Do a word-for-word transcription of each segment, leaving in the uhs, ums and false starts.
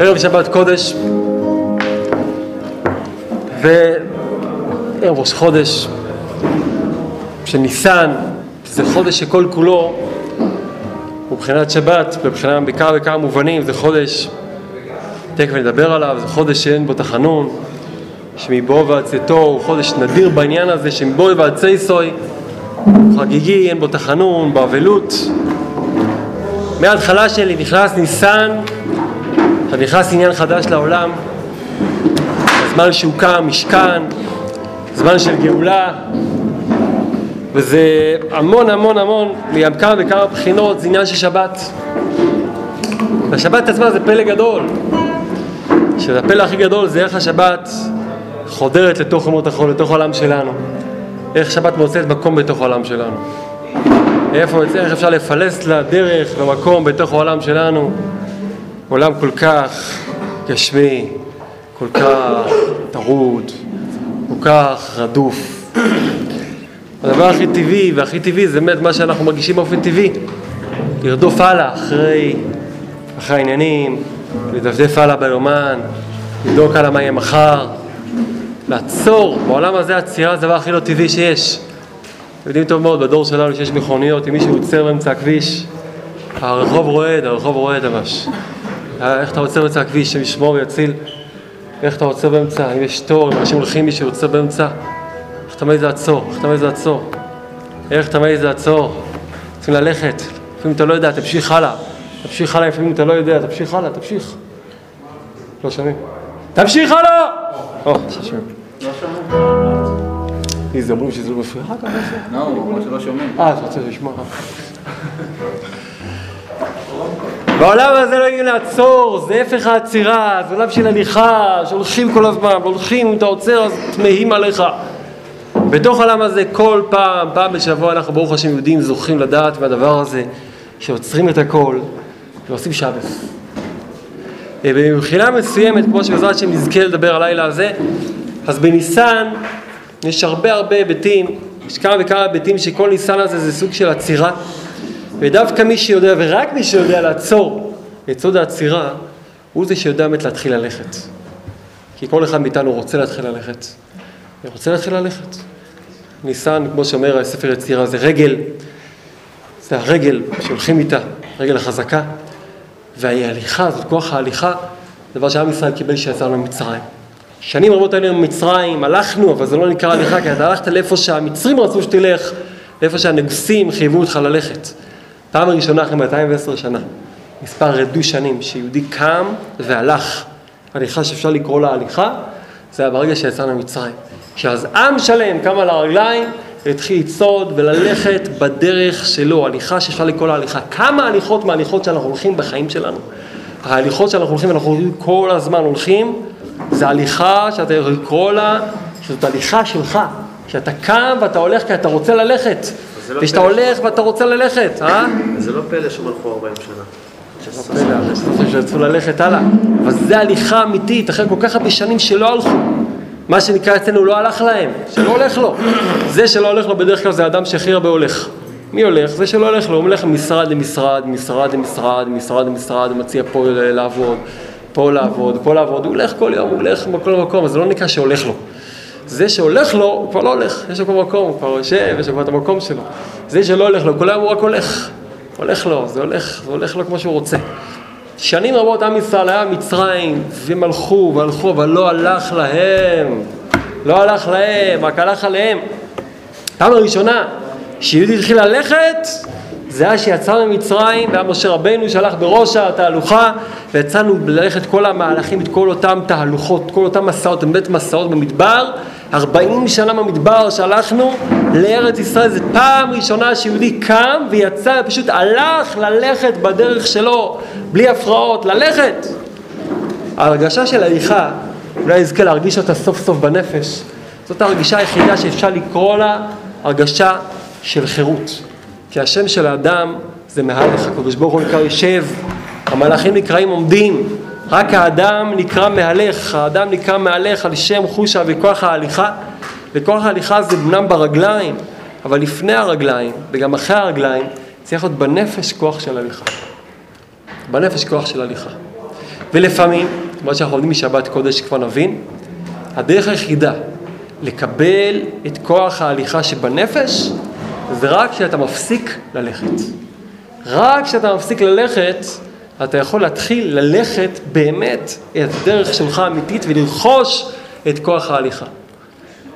ערב שבת קודש וערב ראש חודש של ניסן, זה חודש שכל כולו מבחינת שבת, מבחינת בכמה וכמה מובנים, זה חודש, תכף נדבר עליו, זה חודש שאין בו תחנון, שמבואו ועד צאתו, הוא חודש נדיר בעניין הזה, שמבואו ועד צאסוי, הוא חגיגי, אין בו תחנון, באבלות. מההתחלה שלי נכנס ניסן, נכנס עניין חדש לעולם, הזמן שהוקם, משכן, זמן של גאולה, וזה המון המון המון, וגם כמה וכמה בחינות, זה עניין של שבת. השבת עצמה זה פלא גדול, שזה הפלא הכי גדול, זה איך השבת חודרת לתוך עולמות החול, לתוך העולם שלנו. איך שבת מוצאת מקום בתוך העולם שלנו. איפה, איך אפשר לפלס לה דרך ומקום בתוך העולם שלנו. עולם כל כך גשמי, כל כך טרוד, כל כך רדוף. הדבר הכי טבעי, והכי טבעי זה באמת מה שאנחנו מרגישים באופן טבעי. לרדוף הלאה אחרי, אחרי העניינים, לדפדף הלאה ביומן, לדאוג הלאה מה יהיה מחר. לעצור, בעולם הזה הצירה זה דבר הכי לא טבעי שיש. יודעים טוב מאוד בדור שלנו שיש מכוניות, אם מישהו עוצר באמצע הכביש, הרחוב רועד, הרחוב רועד ממש. איך אתה עוצר באמצע הכביש, שמשמור ויציל? איך אתה עוצר באמצע? אם יש תור, אם אנשים הולכים מישהו עוצר באמצע? איך אתה מעז לעצור? איך אתה מעז לעצור? איך אתה מעז לעצור? צריכים ללכת. לפעמים אתה לא יודע, תמשיך הלאה. תמשיך הלאה, לפעמים אתה לא יודע, תמשיך הלאה, תמשיך. לא שומעים. תמשיך הלאה! או, שומעים. לא שומעים. איזה אומרים שזה לא מפריע ככה? לא, כמו שלא שומעים. אה, אתה רוצה לשמוע. בעולם הזה לא יודעים לעצור, זה הפך העצירה, זה עולם של הליכה, שהולכים כל הזמן, הולכים, אם אתה עוצר אז תמהים עליך. בתוך העולם הזה כל פעם, פעם בשבוע אנחנו ברוך השם יהודים זוכים לדעת מהדבר הזה, שעוצרים את הכל ועושים שבס. ובבחינה מסוימת, כמו שבעזרת שם נזכה לדבר הלילה הזה, אז בניסן יש הרבה הרבה היבטים, יש כמה וכמה היבטים שכל ניסן הזה זה סוג של עצירה, ודווקא מי שיודע, ורק מי שיודע לעצור את סוד העצירה, הוא זה שיודע באמת להתחיל ללכת. כי כל אחד מאיתנו רוצה להתחיל ללכת. הוא רוצה להתחיל ללכת. ניסן, כמו שאומר הספר יצירה, זה רגל, זה הרגל שהולכים איתה, רגל החזקה, וההליכה, זאת כוח ההליכה, דבר שעם ישראל קיבל שיצאנו ממצרים. שנים רבות היינו ממצרים, הלכנו, אבל זה לא נקרא הליכה, כי אתה הלכת לאיפה שהמצרים רצו שתלך, לאיפה שהנגסים חייבו אותך ללכת. פעם הראשונה אחרי מאתיים ועשר שנה, מספר רדוש שנים, שיהודי קם והלך. הליכה שאפשר לקרוא לה הליכה, זה היה ברגע שיצאנו ממצרים. שאז עם שלם קם על הרגליים, התחיל לצעוד וללכת בדרך שלו, הליכה שאפשר לקרוא לה הליכה. כמה הליכות מההליכות שאנחנו הולכים בחיים שלנו? ההליכות שאנחנו הולכים, אנחנו כל הזמן הולכים, זה הליכה שאתה לקרוא לה, שזאת הליכה שלך, שאתה קם ואתה הולך כי אתה רוצה ללכת. ושאתה הולך ואתה רוצה ללכת, אה? זה לא פלא שהם הלכו ארבעים שנה. זה לא פלא, זה סופר שרצו ללכת הלאה. אבל זו הליכה אמיתית, אחרי כל כך הרבה שנים שלא הלכו. מה שנקרא אצלנו לא הלך להם, שלא הולך לו. זה שלא הולך לו בדרך כלל זה האדם שהכי הרבה הולך. מי הולך? זה שלא הולך לו. הוא הולך משרד למשרד, משרד למשרד, משרד למשרד, הוא מציע פה לעבוד, פה לעבוד, פה לעבוד. הוא הולך כל יום, הוא הולך בכל מקום, אז זה לא נקרא שהולך לו. זה שהולך לו, הוא כבר לא הולך, יש לו כבר מקום, הוא כבר יושב, יש לו כבר את המקום שלו. זה שלא הולך לו, כל היום הוא רק הולך. הולך לו, זה הולך, זה הולך לו כמו שהוא רוצה. שנים רבות עם ישראל היה מצרים, והם הלכו והלכו, אבל לא הלך להם. לא הלך להם, רק הלך עליהם. פעם הראשונה, שיהודי התחיל ללכת, זה היה שיצא ממצרים, והיה משה רבנו שהלך בראש התהלוכה, ויצאנו ללכת כל המהלכים, את כל אותם תהלוכות, כל אותם מסעות, באמת מסעות במדבר, ארבעים שנה במדבר שהלכנו לארץ ישראל, זה פעם ראשונה שיהודי קם ויצא, פשוט הלך ללכת בדרך שלו, בלי הפרעות, ללכת. ההרגשה של הליכה, אולי נזכה להרגיש אותה סוף סוף בנפש, זאת הרגישה היחידה שאפשר לקרוא לה, הרגשה של חירות. כי השם של האדם זה מהלך, הקדוש ברוך הוא נקרא יושב, המלאכים נקראים עומדים, רק האדם נקרא מהלך, האדם נקרא מהלך על שם חושה וכוח ההליכה, וכוח ההליכה זה בנם ברגליים, אבל לפני הרגליים וגם אחרי הרגליים צריך להיות בנפש כוח של הליכה, בנפש כוח של הליכה. ולפעמים, מה שאנחנו עובדים משבת קודש כבר נבין, הדרך היחידה לקבל את כוח ההליכה שבנפש, זה רק כשאתה מפסיק ללכת. רק כשאתה מפסיק ללכת, אתה יכול להתחיל ללכת באמת את הדרך שלך האמיתית ולרכוש את כוח ההליכה.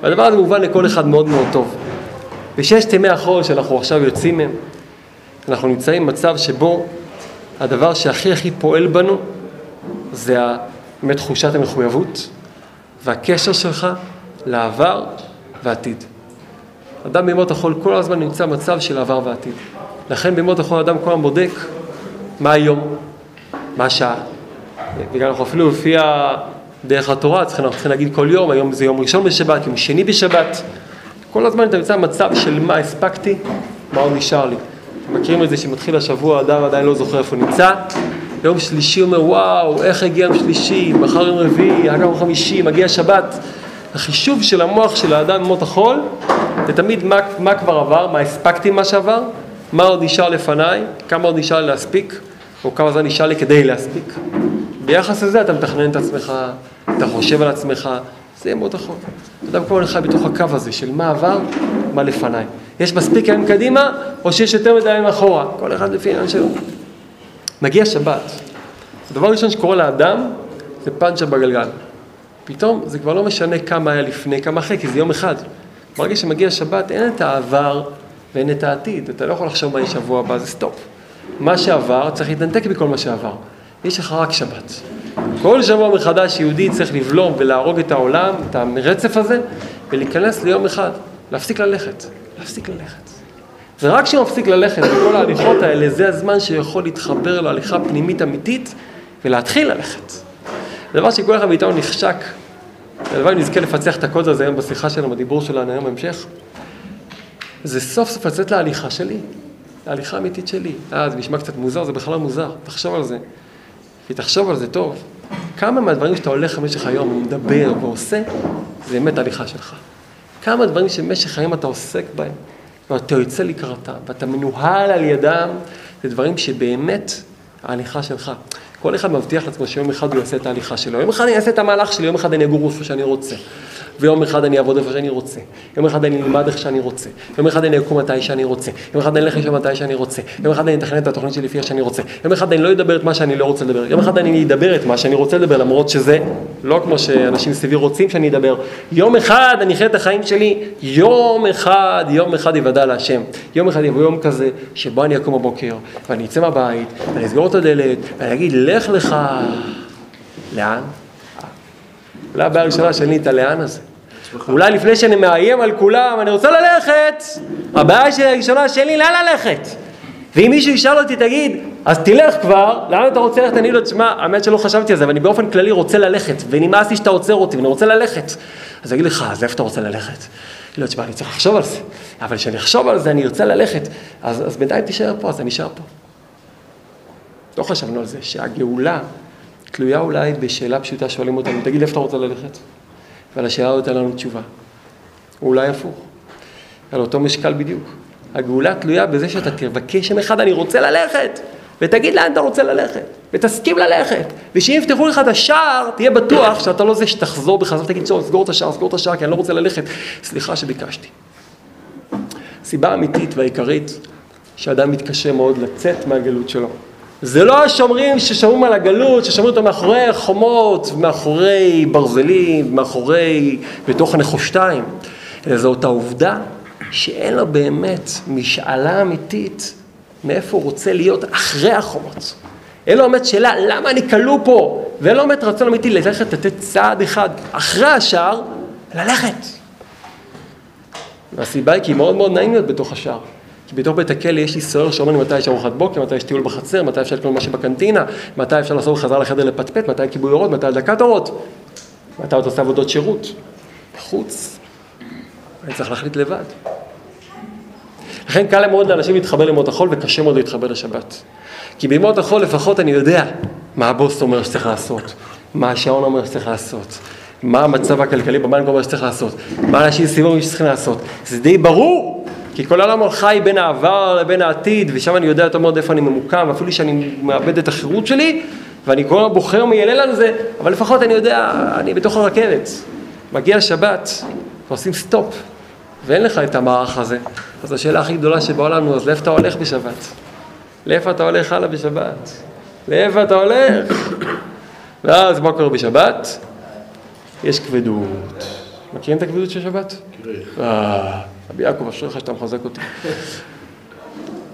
והדבר הזה מובן לכל אחד מאוד מאוד טוב. בששת ימי החול שאנחנו עכשיו יוצאים מהם, אנחנו נמצאים במצב שבו הדבר שהכי הכי פועל בנו, זה באמת תחושת המחויבות והקשר שלך לעבר ועתיד. אדם בימות החול כל הזמן נמצא מצב של עבר ועתיד. לכן בימות החול אדם כל הזמן בודק מה היום, מה השעה. בגלל אנחנו אפילו לפי דרך התורה, אנחנו צריכים להגיד כל יום, היום זה יום ראשון בשבת, יום שני בשבת. כל הזמן אתה נמצא מצב של מה הספקתי, מה עוד נשאר לי. אתם מכירים את זה שמתחיל השבוע, אדם עדיין לא זוכר איפה נמצא. יום שלישי הוא אומר, וואו, איך הגיע יום שלישי, מחר יום רביעי, אחר יום חמישי, מגיע שבת. החישוב של המוח של האדם במות החול, זה תמיד מה, מה כבר עבר, מה הספקתי מה שעבר, מה עוד נשאר לפניי, כמה עוד נשאר להספיק, או כמה זה נשאר לי כדי להספיק. ביחס לזה אתה מתכנן את עצמך, אתה חושב על עצמך, זה יהיה מאוד החול. אדם כבר הולך בתוך הקו הזה של מה עבר, מה לפניי. יש מספיק ימים קדימה, או שיש יותר מדי ימים אחורה, כל אחד לפי עניין שלו. מגיע שבת. הדבר ראשון שקורה לאדם, זה פנצ'ה בגלגל. פתאום זה כבר לא משנה כמה היה לפני, כמה אחרי, כי זה יום אחד. ברגע שמגיע שבת, אין את העבר ואין את העתיד. אתה לא יכול לחשוב מה יש שבוע הבא, זה סטופ. מה שעבר, צריך להתנתק בכל מה שעבר. יש לך רק שבת. כל שבוע מחדש יהודי צריך לבלום ולהרוג את העולם, את הרצף הזה, ולהיכנס ליום אחד, להפסיק ללכת. להפסיק ללכת. ורק כשמפסיק ללכת בכל ההליכות האלה, זה הזמן שיכול להתחבר להליכה פנימית אמיתית ולהתחיל ללכת. הדבר שכל אחד מאיתנו נחשק, הלוואי נזכה לפצח את הקוד הזה היום בשיחה שלנו, בדיבור שלנו, היום בהמשך, זה סוף סוף לצאת להליכה שלי, להליכה האמיתית שלי. אה, זה נשמע קצת מוזר, זה בכלל מוזר, תחשוב על זה. ותחשוב על זה טוב. כמה מהדברים שאתה הולך במשך היום ומדבר ועושה, זה באמת ההליכה שלך. כמה דברים שבמשך היום אתה עוסק בהם, ואתה יוצא לקראתם, ואתה מנוהל על ידם, זה דברים שבאמת ההליכה שלך. כל אחד מבטיח לעצמו שיום אחד הוא יעשה את ההליכה שלו. יום אחד אני אעשה את המהלך שלי, יום אחד אני אגור איפה שאני רוצה. ויום אחד אני אעבוד איפה שאני רוצה. יום אחד אני אלמד איך שאני רוצה. יום אחד אני אקום מתי שאני רוצה. יום אחד אני אלך לשם מתי שאני רוצה. יום אחד אני אתכנן את התוכנית שלי לפי איך שאני רוצה. יום אחד אני לא אדבר את מה שאני לא רוצה לדבר. יום אחד אני אדבר את מה שאני רוצה לדבר, למרות שזה לא כמו שאנשים סביב רוצים שאני אדבר. יום אחד אני אחיה את החיים שלי. יום אחד, יום אחד יוודא להשם. יום אחד יבוא יום כזה שבו אני אקום בבוקר, ואני אצא מהבית, ואני אסגור את הדלת, ואני אגיד, לך לך. לאן? אולי הבעיה הראשונה שלי את הלאן הזה. אולי לפני שאני מאיים על כולם, אני רוצה ללכת. הבעיה הראשונה שלי, לאן ללכת? ואם מישהו ישאל אותי, תגיד, אז תלך כבר, לאן אתה רוצה ללכת? אני לא תשמע, האמת שלא חשבתי על זה, אבל אני באופן כללי רוצה ללכת, ונמאס לי שאתה עוצר אותי, ואני רוצה ללכת. אז אני אגיד לך, אז איפה אתה רוצה ללכת? לא תשמע, אני צריך לחשוב על זה. אבל כשאני אחשוב על זה, אני רוצה ללכת. אז, אז בינתיים תישאר פה, אז אני אשאר פה. לא חשבנו על זה, שהגאולה תלויה אולי בשאלה פשוטה, שואלים אותנו, תגיד איפה אתה רוצה ללכת? ועל השאלה הזאת אין לנו תשובה. אולי הפוך. על אותו משקל בדיוק. הגאולה תלויה בזה שאתה תבקש שם אחד, אני רוצה ללכת, ותגיד לאן אתה רוצה ללכת, ותסכים ללכת, ושאם יפתחו לך את השער, תהיה בטוח שאתה לא זה שתחזור בחזור, תגיד שוב, סגור את השער, סגור את השער, כי אני לא רוצה ללכת. סליחה שביקשתי. סיבה אמיתית והעיקרית, שאדם מתקשה מאוד לצאת מהגלות שלו. זה לא השומרים ששומרים על הגלות, ששומרים אותו מאחורי חומות, מאחורי ברזלים, מאחורי, בתוך הנחושתיים. אלא זו אותה עובדה שאין לו באמת משאלה אמיתית מאיפה הוא רוצה להיות אחרי החומות. אין לו באמת שאלה למה אני כלוא פה, ואין לו באמת רצון אמיתי ללכת לתת צעד אחד אחרי השער, ללכת. והסיבה היא כי מאוד מאוד נעים להיות בתוך השער. בתוך בית הכלא יש לי סוער שאומר לי מתי יש ארוחת בוקר, מתי יש טיול בחצר, מתי אפשר לקנות משהו בקנטינה, מתי אפשר לעשות חזרה לחדר לפטפט, מתי כיבוי אורות, מתי הדלקת אורות, מתי עוד עושה עבודות שירות. בחוץ, אני צריך להחליט לבד. לכן קל מאוד לאנשים להתחבר לימות החול וקשה מאוד להתחבר לשבת. כי בימות החול לפחות אני יודע מה הבוס אומר שצריך לעשות, מה השעון אומר שצריך לעשות, מה המצב הכלכלי בבנק אומר שצריך לעשות, מה אנשים סביבו שצריכים לעשות. זה די ברור. כי כל העולם חי בין העבר לבין העתיד, ושם אני יודע יותר מאוד איפה אני ממוקם, ואפילו שאני מאבד את החירות שלי, ואני כל בוחר מיילל על זה, אבל לפחות אני יודע, אני בתוך הרכבת. מגיע שבת, ועושים סטופ, ואין לך את המערך הזה. אז השאלה הכי גדולה שבעולנו, אז לאיפה אתה הולך בשבת? לאיפה אתה הולך הלאה בשבת? לאיפה אתה הולך? ואז מה קורה בשבת? יש כבדות. מכירים את הכבדות של שבת? כן. רבי יעקב, אשרי לך שאתה מחזק אותי.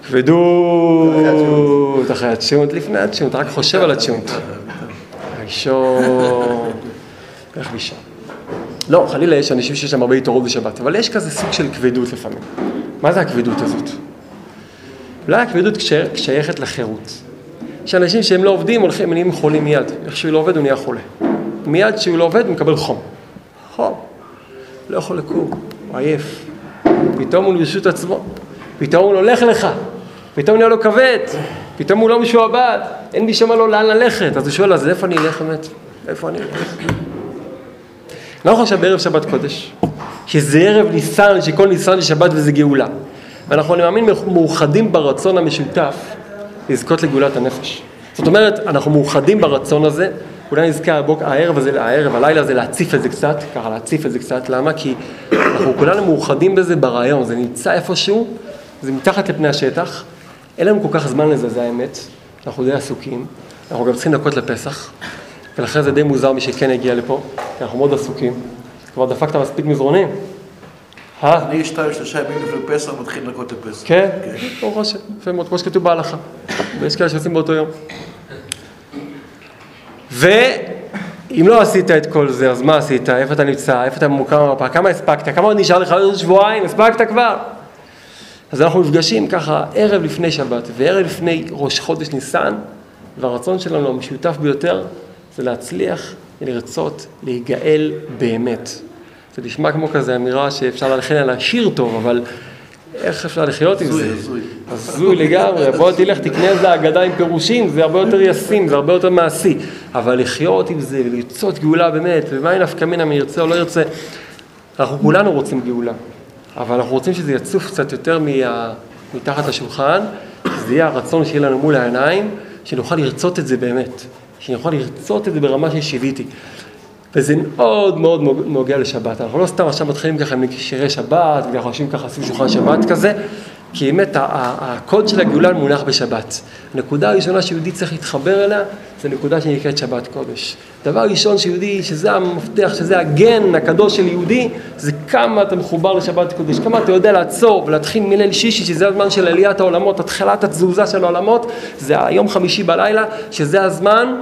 כבדות, אחרי התשיעונות, לפני התשיעונות, רק חושב על התשיעונות. ראשון, איך משם? לא, חלילה יש אנשים שיש להם הרבה יתרון בשבת, אבל יש כזה סוג של כבדות לפעמים. מה זה הכבדות הזאת? אולי הכבדות כשייכת לחירות. יש אנשים שהם לא עובדים, הולכים, נהיים חולים מיד. איך שהוא לא עובד, הוא נהיה חולה. מיד כשהוא לא עובד, הוא מקבל חום. חום. לא יכול לקום, הוא עייף. פתאום הוא נרשות עצמו. פתאום הוא הולך לך. פתאום נהיה לו כבד. פתאום הוא לא משועבד. אין מי שמע לו לאן ללכת. אז הוא שואל, אז איפה אני אלך באמת? איפה אני אלך? אנחנו עכשיו בערב שבת קודש, שזה ערב ניסן, שכל ניסן זה שבת וזה גאולה. ואנחנו, אני מאמין, מאוחדים ברצון המשותף לזכות לגאולת הנפש. זאת אומרת, אנחנו מאוחדים ברצון הזה, אולי נזכה הבוק, הערב הזה, הערב, הלילה הזה, להציף את זה קצת, ככה להציף את זה קצת, למה? כי אנחנו כולנו מאוחדים בזה ברעיון, זה נמצא איפשהו, זה מתחת לפני השטח, אין לנו כל כך זמן לזה, זה האמת, אנחנו די עסוקים, אנחנו גם צריכים לנקות לפסח, ולכן זה די מוזר מי שכן הגיע לפה, כי אנחנו מאוד עסוקים. כבר דפקת מספיק מזרונים. אני שתיים, שלושה ימים לפני פסח, מתחיל לנקות לפסח. כן, או רשת, כמו שכתוב בהלכה. ויש כאלה שעושים באותו יום. ואם לא עשית את כל זה, אז מה עשית? איפה אתה נמצא? איפה אתה ממוקם במפה? כמה הספקת? כמה עוד נשאר לך? עוד שבועיים? הספקת כבר? אז אנחנו מפגשים ככה ערב לפני שבת, וערב לפני ראש חודש ניסן, והרצון שלנו המשותף ביותר, זה להצליח ולרצות להיגאל באמת. זה נשמע כמו כזה אמירה שאפשר ללכן על השיר טוב, אבל איך אפשר לחיות עם זה? הזוי. הזוי לגמרי, בוא תלך תקנה איזה אגדה עם פירושים, זה הרבה יותר ישים, זה הרבה יותר מעשי. אבל לחיות עם זה ולרצות גאולה באמת, ומה אין נפקא מינה, מי ירצה או לא ירצה, אנחנו כולנו רוצים גאולה, אבל אנחנו רוצים שזה יצוף קצת יותר מתחת השולחן, זה יהיה הרצון שיהיה לנו מול העיניים, שנוכל לרצות את זה באמת. שאני יכול לרצות את זה ברמה ששיביתי. וזה מאוד מאוד נוגע לשבת. אנחנו לא סתם עכשיו מתחילים ככה עם שירי שבת, ואנחנו עושים ככה סביב שולחן שבת כזה, כי באמת הקוד של הגאולה מונח בשבת. הנקודה הראשונה שיהודי צריך להתחבר אליה, זה נקודה שנקראת שבת קודש. דבר ראשון שיהודי, שזה המפתח, שזה הגן הקדוש של יהודי, זה כמה אתה מחובר לשבת קודש, כמה אתה יודע לעצור ולהתחיל מליל שישי, שזה הזמן של עליית העולמות, התחלת התזוזה של העולמות, זה היום חמישי בלילה, שזה הזמן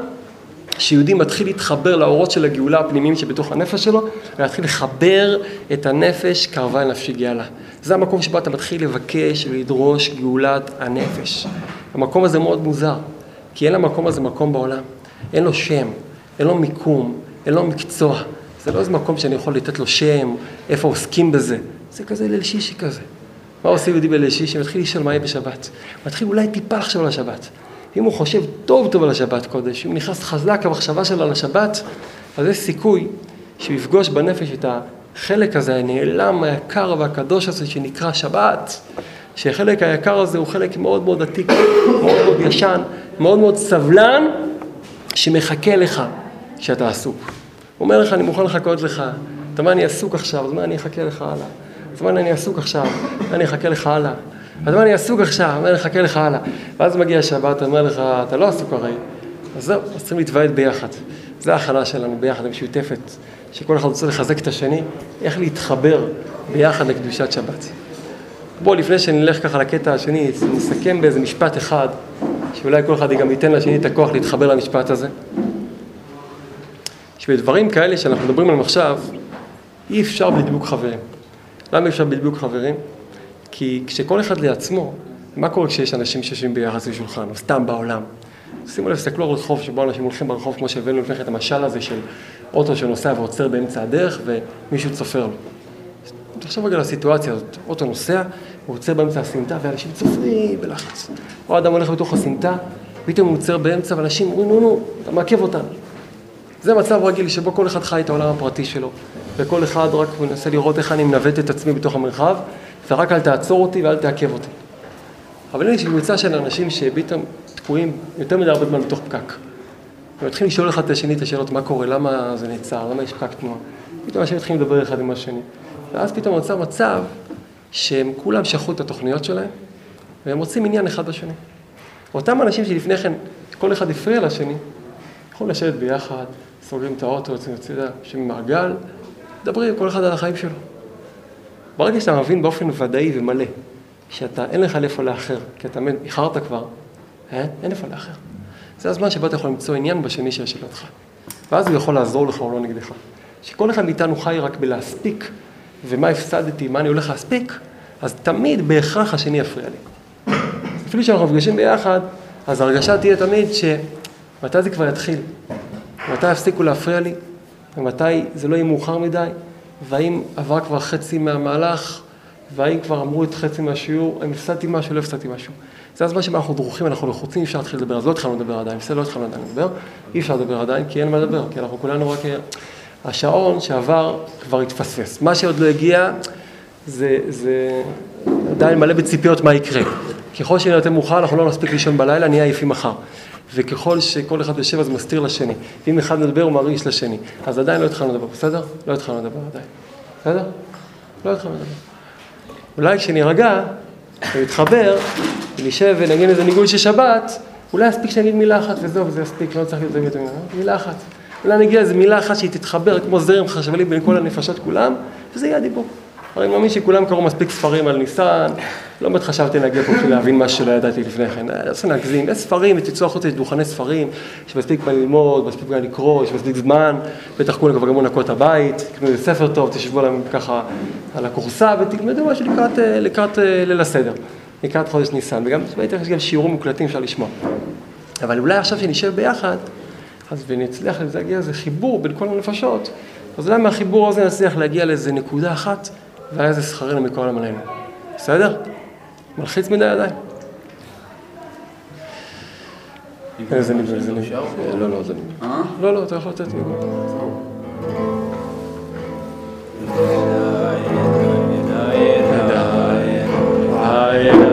שיהודי מתחיל להתחבר לאורות של הגאולה הפנימיים שבתוך הנפש שלו, ולהתחיל לחבר את הנפש קרבה לנפשי גאלה. זה המקום שבו אתה מתחיל לבקש ולדרוש גאולת הנפש. המקום הזה מאוד מוזר, כי אין למקום הזה מקום בעולם. אין לו שם, אין לו מיקום, אין לו מקצוע. זה לא איזה מקום שאני יכול לתת לו שם, איפה עוסקים בזה. זה כזה ליל שישי כזה. מה עושה יהודי בליל שישי? מתחיל לשאול מה יהיה בשבת. מתחיל אולי טיפה לחשוב על השבת. אם הוא חושב טוב טוב על השבת קודש, אם נכנס חזק המחשבה שלו על השבת, אז יש סיכוי שיפגוש בנפש את החלק הזה, הנעלם, היקר והקדוש הזה שנקרא שבת, שהחלק היקר הזה הוא חלק מאוד מאוד עתיק, מאוד מאוד ישן, מאוד מאוד סבלן, שמחכה לך שאתה עסוק. הוא אומר לך, אני מוכן לחכות לך, אתה מה אני עסוק עכשיו, אז מה אני אחכה לך הלאה? אז מה אני עסוק עכשיו, אני אחכה לך הלאה? אז מה אני עסוק עכשיו, אומר לך, חכה לך הלאה. ואז מגיע שבת, אומר לך, אתה לא עסוק הרי. אז זהו, אז צריכים להתוועד ביחד. זה ההכנה שלנו ביחד, המשותפת, שכל אחד רוצה לחזק את השני, איך להתחבר ביחד לקדושת שבת. בואו, לפני שנלך ככה לקטע השני, נסכם באיזה משפט אחד, שאולי כל אחד גם ייתן לשני את הכוח להתחבר למשפט הזה. שבדברים כאלה שאנחנו מדברים עליהם עכשיו, אי אפשר בדבוק חברים. למה אפשר בדבוק חברים? כי כשכל אחד לעצמו, מה קורה כשיש אנשים שיושבים ביחד סביב שולחן, או סתם בעולם? שימו לב, תסתכלו על רחוב שבו אנשים הולכים ברחוב, כמו שהבאנו לפני את המשל הזה של אוטו שנוסע ועוצר באמצע הדרך, ומישהו צופר לו. תחשוב רגע על הסיטואציה הזאת, אוטו נוסע, הוא עוצר באמצע הסמטה, ואנשים צופרים בלחץ. או אדם הולך בתוך הסמטה, פתאום הוא עוצר באמצע, ואנשים אומרים, נו, נו, אתה מעכב אותנו. זה מצב רגיל שבו כל אחד חי את העולם הפרטי שלו, וכל אחד רק מנסה לראות איך אני מנווט את עצמי בתוך המרחב, ורק אל תעצור אותי ואל תעכב אותי. אבל יש קבוצה של אנשים שביתם תקועים יותר מדי הרבה זמן בתוך פקק. ומתחילים לשאול אחד את השני את השאלות, מה קורה, למה זה נעצר, למה יש פקק תנועה. פתאום אנשים מתחילים לדבר אחד עם השני. ואז פתאום נוצר מצב שהם כולם שכחו את התוכניות שלהם, והם רוצים עניין אחד בשני. אותם אנשים שלפני כן, כל אחד הפריע לשני, יכולים לשבת ביחד, סוגרים את האוטו, יוצאים הצידה, שמעגל, מדברים כל אחד על החיים שלו. ברגע שאתה מבין באופן ודאי ומלא, שאתה אין לך לפה לאחר, כי אתה איחרת כבר, אין, אין לפה לאחר. זה הזמן שבו אתה יכול למצוא עניין בשני שיש שלך. ואז הוא יכול לעזור לך או לא נגדך. שכל אחד מאיתנו חי רק בלהספיק, ומה הפסדתי, מה אני הולך להספיק, אז תמיד בהכרח השני יפריע לי. אפילו שאנחנו מפגשים ביחד, אז הרגשה תהיה תמיד שמתי זה כבר יתחיל, מתי יפסיקו להפריע לי, ומתי זה לא יהיה מאוחר מדי, והאם עבר כבר חצי מהמהלך, והאם כבר אמרו את חצי מהשיעור, אם הפסדתי משהו, לא הפסדתי משהו. זה הזמן שבה אנחנו דרוכים, אנחנו לחוצים, אפשר להתחיל לדבר, אז לא התחלנו לדבר עדיין, בסדר, לא התחלנו עדיין לדבר, אי אפשר לדבר עדיין, כי אין מה לדבר, כי אנחנו כולנו רק... השעון שעבר כבר התפספס. מה שעוד לא הגיע, זה, זה עדיין מלא בציפיות מה יקרה. ככל שאני יותר מאוחר, אנחנו לא נספיק לישון בלילה, נהיה עייפים מחר. וככל שכל אחד יושב, אז מסתיר לשני. ואם אחד נדבר, הוא מרגיש לשני. אז עדיין לא התחלנו לדבר, בסדר? לא התחלנו לדבר עדיין. בסדר? לא התחלנו לדבר. אולי כשנירגע, ונתחבר, ונשב ונגיד איזה ניגוד של שבת, אולי יספיק שנגיד מילה אחת, וזהו, וזה יספיק, לא צריך להגיד יותר מילה אחת. אולי נגיע איזו מילה אחת שהיא תתחבר כמו זרם חשבלי בין כל הנפשות כולם, וזה יהיה הדיבור. הרי מאמין שכולם קראו מספיק ספרים על ניסן, לא באמת חשבתי להגיע פה כדי להבין משהו שלא ידעתי לפני כן. לא עושה להגזים, יש ספרים, ותצאו החוצה, יש דוכני ספרים, שמספיק מה ללמוד, מספיק מה לקרוא, שמספיק זמן, בטח כולם כבר גמרו לנקות את הבית, תקנו איזה ספר טוב, תשבו עליהם ככה על הכורסה, ותלמדו משהו לקראת ליל הסדר, לקראת חודש ניסן. וגם יש גם שיעורים מוקלטים שאפשר לשמוע. אבל אולי עכשיו שנשב ביחד, אז ונצליח להגיע איזה חיבור בין כל הנפשות, אז אולי מהחיבור הזה נצליח להגיע לאיזה נקודה אחת, והיה איזה שכרנו מכל המלאנו. בסדר? מלחיץ מדי עדיין. איזה ניגון, איזה ניגון. לא, לא, זה ניגון. לא, לא, אתה יכול לתת ניגון. ידע, ידע, ידע, ידע, ידע.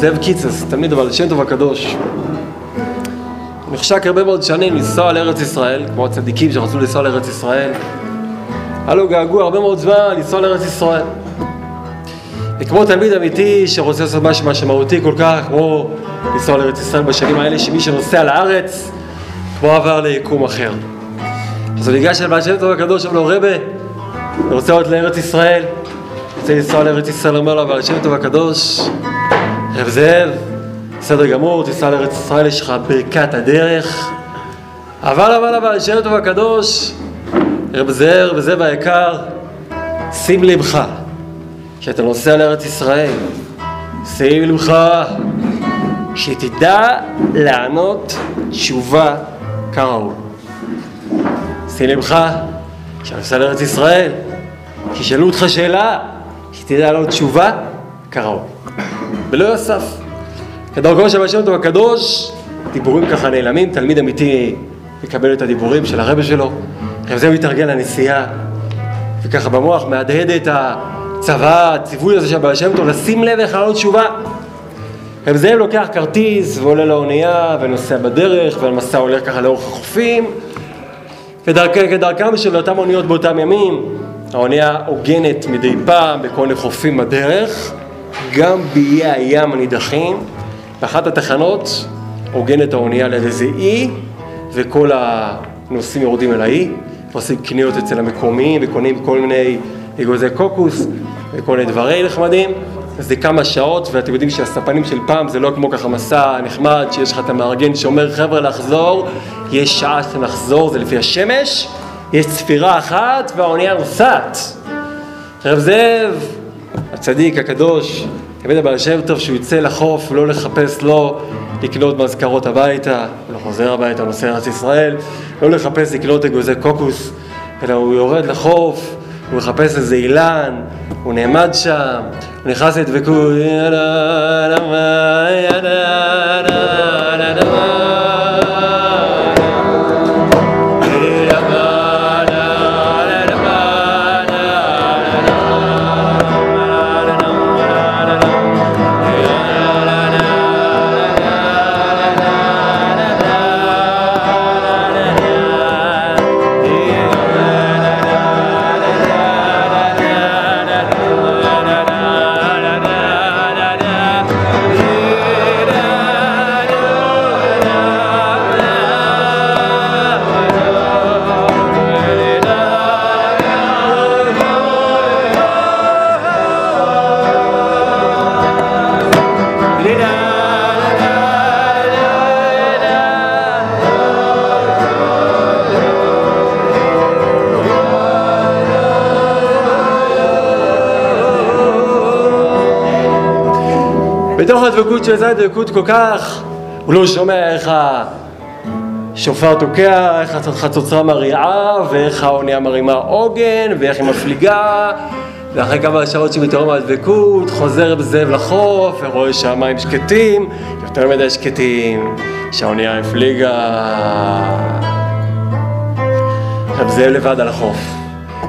זאב קיצס, תלמיד אבל שם טוב הקדוש, נחשק הרבה מאוד שנים לנסוע לארץ ישראל, כמו הצדיקים שרצו לנסוע לארץ ישראל. הלו געגוע הרבה מאוד זמן לנסוע לארץ ישראל. וכמו תלמיד אמיתי שרוצה לעשות משהו משמעותי כל כך, כמו לנסוע לארץ ישראל בשנים האלה, שמי שנוסע לארץ, כמו עבר ליקום אחר. אז הוא ניגש אל שם טוב הקדוש, אומר לו, רבי, אני רוצה עוד לארץ ישראל. רוצה לנסוע לארץ ישראל, אומר לו, אבל שם טוב הקדוש, רב זאב, בסדר גמור, תיסע לארץ ישראל, יש לך ברכת הדרך. אבל אבל אבל, שם טוב הקדוש, רב זאב וזאב היקר, שים לבך, כשאתה נוסע לארץ ישראל, שים לבך, שתדע לענות תשובה כראוי. שים לבך, כשאתה נוסע לארץ ישראל, כששאלו אותך שאלה, שתדע לענות תשובה כראוי. ולא יוסף. כדרכו של שם טוב הקדוש, דיבורים ככה נעלמים, תלמיד אמיתי מקבל את הדיבורים של הרבי שלו, רב זאב מתארגן לנסיעה, וככה במוח מהדהד את הצבא, הציווי הזה של שם טוב, לשים לב איך לענות תשובה. רב זאב לוקח כרטיס ועולה לאונייה ונוסע בדרך, והמסע הולך ככה לאורך החופים, כדרכם של אותם אוניות באותם ימים, האונייה עוגנת מדי פעם בכל מיני חופים בדרך, גם באיי הים הנידחים, באחת התחנות עוגנת האונייה ליד איזה אי, וכל הנוסעים יורדים אל האי, עושים קניות אצל המקומיים וקונים כל מיני אגוזי קוקוס וכל מיני דברים נחמדים. אז זה כמה שעות, ואתם יודעים שהספנים של פעם זה לא כמו ככה מסע נחמד שיש לך את המארגן שאומר חבר'ה לחזור, יש שעה שנחזור, זה לפי השמש, יש צפירה אחת והאונייה נוסעת. רב זאב הצדיק הקדוש, תמיד הבעל שם טוב שהוא יצא לחוף, לא לחפש, לא לקנות מזכרות הביתה, לא חוזר הביתה, נוסע לארץ ישראל, לא לחפש לקנות אגוזי קוקוס, אלא הוא יורד לחוף, הוא מחפש איזה אילן, הוא נעמד שם, הוא נכנס לדבקות, בתוך הדבקות של זה הדבקות כל כך, הוא לא שומע איך השופר תוקע, איך החצוצרה מריעה, ואיך האונייה מרימה עוגן, ואיך היא מפליגה, ואחרי כמה שעות שמתעורר מהדבקות, חוזר בזאב לחוף, ורואה שהמים שקטים, יותר מדי שקטים, שהאונייה הפליגה. בזאב לבד על החוף,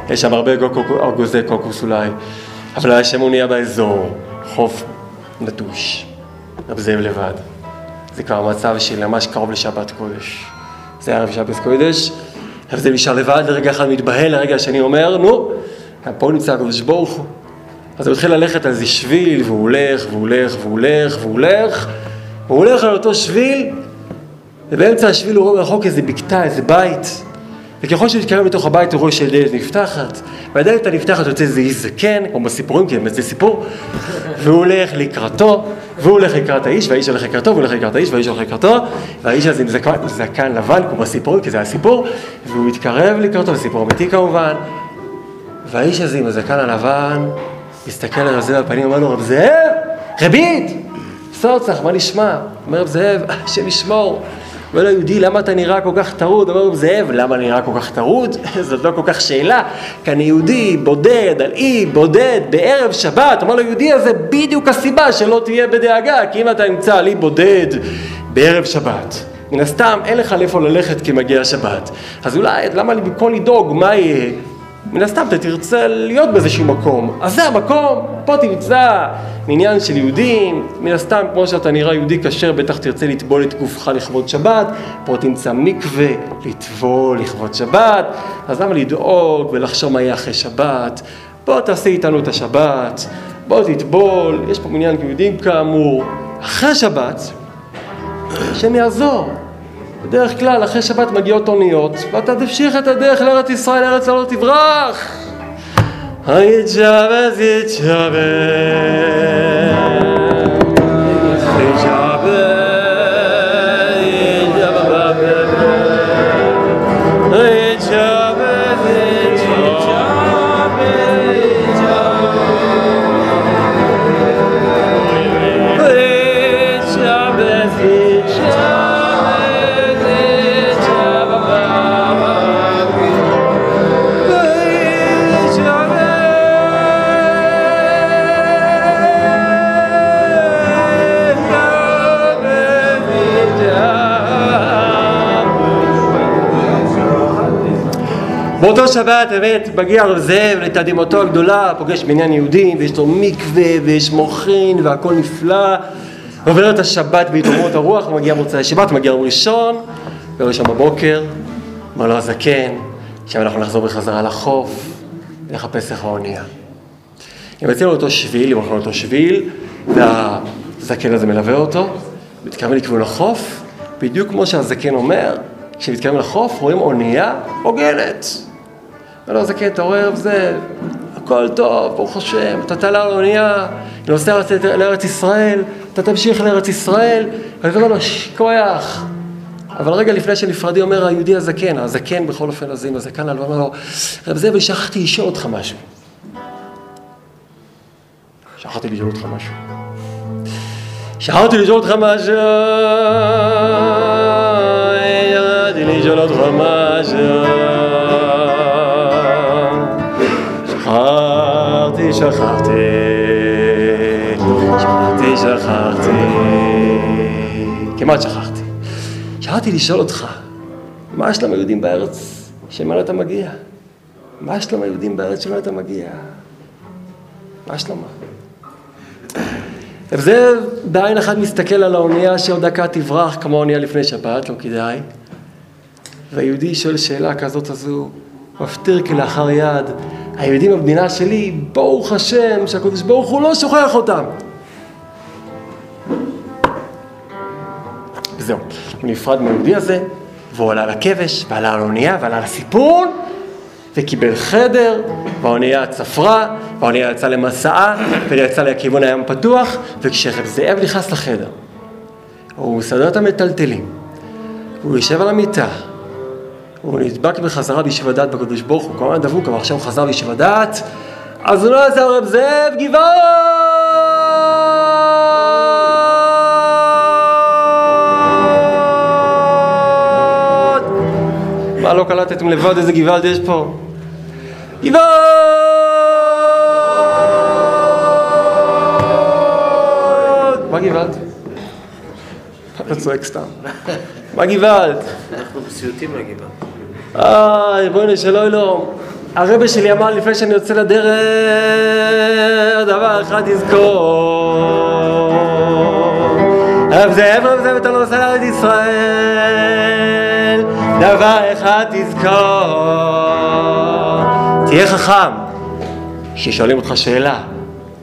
יש שם הרבה אגוזי קוקוס אולי, אבל היה שם אונייה באזור, חוף נטוש, רב זאב לבד. זה כבר המצב של ממש קרוב לשבת קודש. זה היה רב שבת קודש, רב זאב נשאר לבד, לרגע אחד מתבהל, לרגע השני אומר, נו, פה נמצא הקודש ברוך הוא. אז הוא התחיל ללכת על איזה שביל, והוא הולך, והוא הולך, והוא הולך, והוא הולך, והוא הולך על אותו שביל, ובאמצע השביל הוא רואה מרחוק איזה בקתה, איזה בית, וככל שהוא מתקרב בתוך הבית הוא רואה שהדלת נפתחת, והדלת הנפתחת יוצא איזה איש זקן, כמו בסיפורים, כי באמת זה סיפור, והוא הולך לקראתו, והוא הולך לקראת האיש, והאיש הולך לקראתו, והוא הולך לקראת האיש, והאיש הולך לקראתו, והאיש הזה עם זקן לבן, כמו בסיפורים, כי זה היה סיפור, והוא מתקרב לקראתו, וסיפור אמיתי כמובן, והאיש הזה עם הזקן הלבן, מסתכל לרב זאב בפנים, אומר לו, רב זאב, רבית, סוצח, מה נשמע? אומר רב זאב, השם ישמור. אומר לו, יהודי, למה אתה נראה כל כך טרוד? אומר לו, זאב, למה אני נראה כל כך טרוד? זאת לא כל כך שאלה, כי אני יהודי בודד על אי, בודד, בערב שבת. אומר לו, יהודי, אז זה בדיוק הסיבה שלא תהיה בדאגה, כי אם אתה נמצא על אי בודד בערב שבת, מן הסתם אין לך לאיפה ללכת כי מגיע השבת. אז אולי, למה לי בכל לדאוג, מה יהיה? מן הסתם אתה תרצה להיות באיזשהו מקום, אז זה המקום, פה תמצא מעניין של יהודים, מן הסתם כמו שאתה נראה יהודי כשר, בטח תרצה לטבול את גופך לכבוד שבת, פה תמצא מקווה לטבול לכבוד שבת, אז למה לדאוג ולחשוב מה יהיה אחרי שבת, בוא תעשה איתנו את השבת, בוא תטבול, יש פה מעניין יהודים כאמור, אחרי שבת, השם יעזור. בדרך כלל, אחרי שבת מגיעות אוניות, ואתה תמשיך את הדרך לארץ ישראל, ארץ לא תברח. היית שבת, היית שבת, היית שבת, היית שבת, היית שבת, היית שבת. באותו שבת, האמת, מגיע הרב זאב לתדהמתו הגדולה, פוגש מניין יהודים, ויש לו מקווה, ויש מוחין, והכל נפלא. עובר את השבת בהתעוררות הרוח, ומגיע מוצאי שבת, מגיע יום ראשון, וראשון בבוקר, אומר לו הזקן, שם אנחנו נחזור בחזרה לחוף, לחפש איך האונייה. הם יוצאים לאותו שביל, הם הולכים לאותו שביל, והזקן הזה מלווה אותו, מתקרב לכיוון החוף, בדיוק כמו שהזקן אומר, כשמתקרב לחוף, רואים אונייה עוגנת. ולא, זה כן, תעורר, זה, הכל טוב, ברוך השם, אתה תעלה על אונייה, אני נוסע לארץ ישראל, אתה תמשיך לארץ ישראל, ואני אומר לו, שכוח. אבל רגע לפני שנפרדי אומר, היהודי הזקן, הזקן בכל אופן הזה, הזקן, אני אומר לו, רב זאב, שכחתי לשאול אותך משהו. שכחתי לשאול אותך משהו. שכחתי לשאול אותך משהו. שכחתי לשאול אותך משהו. שכחתי, שכחתי, שכחתי, שכחתי, כמעט שכחתי. שכחתי לשאול אותך, מה שלום היהודים בארץ שמאלה אתה מגיע? מה שלום היהודים בארץ שמאלה אתה מגיע? מה שלום? וזה בעין אחת מסתכל על האונייה שעוד דקה תברח כמו האונייה לפני שבת, לא כדאי. והיהודי שואל שאלה כזאת הזו, מפתיר כלאחר יד, היהודים במדינה שלי, ברוך השם, שהקדוש ברוך הוא לא שוכח אותם. זהו, הוא נפרד מהיהודי הזה, והוא עלה על הכבש, ועלה על האונייה, ועלה על הסיפון, וקיבל חדר, והאונייה צפרה, והאונייה יצאה למסעה, ויצאה לכיוון הים פתוח, וכשרב זאב נכנס לחדר, הוא מסדר את המטלטלים, הוא יושב על המיטה, הוא נדבק בחזרה בישיבת דעת בקדוש ברוך הוא, כמה דבוק, אבל עכשיו הוא חזר בישיבת דעת, אז הוא לא יצא רב זאב, גבעת! מה לא קלטתם לבד איזה גבעת יש פה? גבעת! מה גבעת? אתה צועק סתם. מה גבעת? אנחנו בסיוטים לגבעת. איי, בואי נשאלו אלום. הרבא שלי אמר לפני שאני יוצא לדרך, דבר אחד תזכור. רב זאב, רב זאב, אתה לא נוסע לארץ ישראל. דבר אחד תזכור. תהיה חכם. כששואלים אותך שאלה,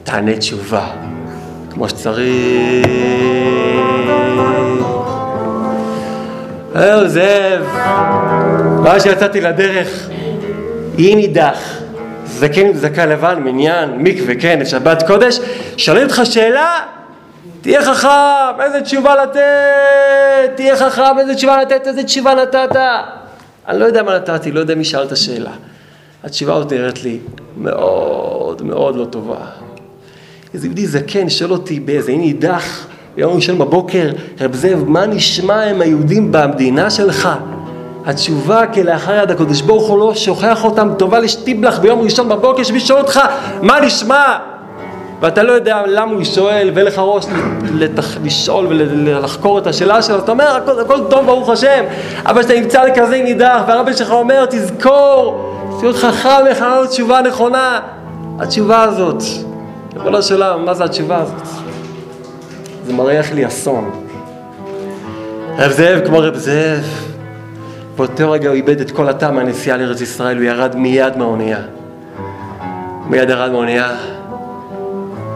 תענה תשובה. כמו שצריך. אהו זאב, מה שיצאתי לדרך, אי נידח, זקן עם זקה לבן, מניין, מקווה, כן, שבת קודש, שואלים אותך שאלה, תהיה חכם, איזה תשובה לתת, תהיה חכם, איזה תשובה לתת, איזה תשובה נתת. אני לא יודע מה נתתי, לא יודע מי שאל את השאלה. התשובה עוד נראית לי מאוד מאוד לא טובה. איזה יהודי זקן, שואל אותי באיזה אי נידח, ביום ראשון בבוקר, רב זאב, מה נשמע עם היהודים במדינה שלך? התשובה כלאחר יד, הקדוש ברוך הוא לא שוכח אותם, טובה לשטיבלך ביום ראשון בבוקר, שמי שואל אותך, מה נשמע? ואתה לא יודע למה הוא שואל, ואין לך ראש לתח... לשאול ולחקור את השאלה שלו, אתה אומר, הכל, הכל טוב ברוך השם, אבל שאתה נמצא לכזה נידח, והרבן שלך אומר, תזכור, להיות חכם לך לענות תשובה נכונה. התשובה הזאת, לכל השאלה, מה זה התשובה הזאת? זה מריח לי אסון. רב זאב כמו רב זאב, באותו רגע הוא איבד את כל הטעם מהנסיעה לארץ ישראל, הוא ירד מיד מהאונייה. מיד ירד מהאונייה.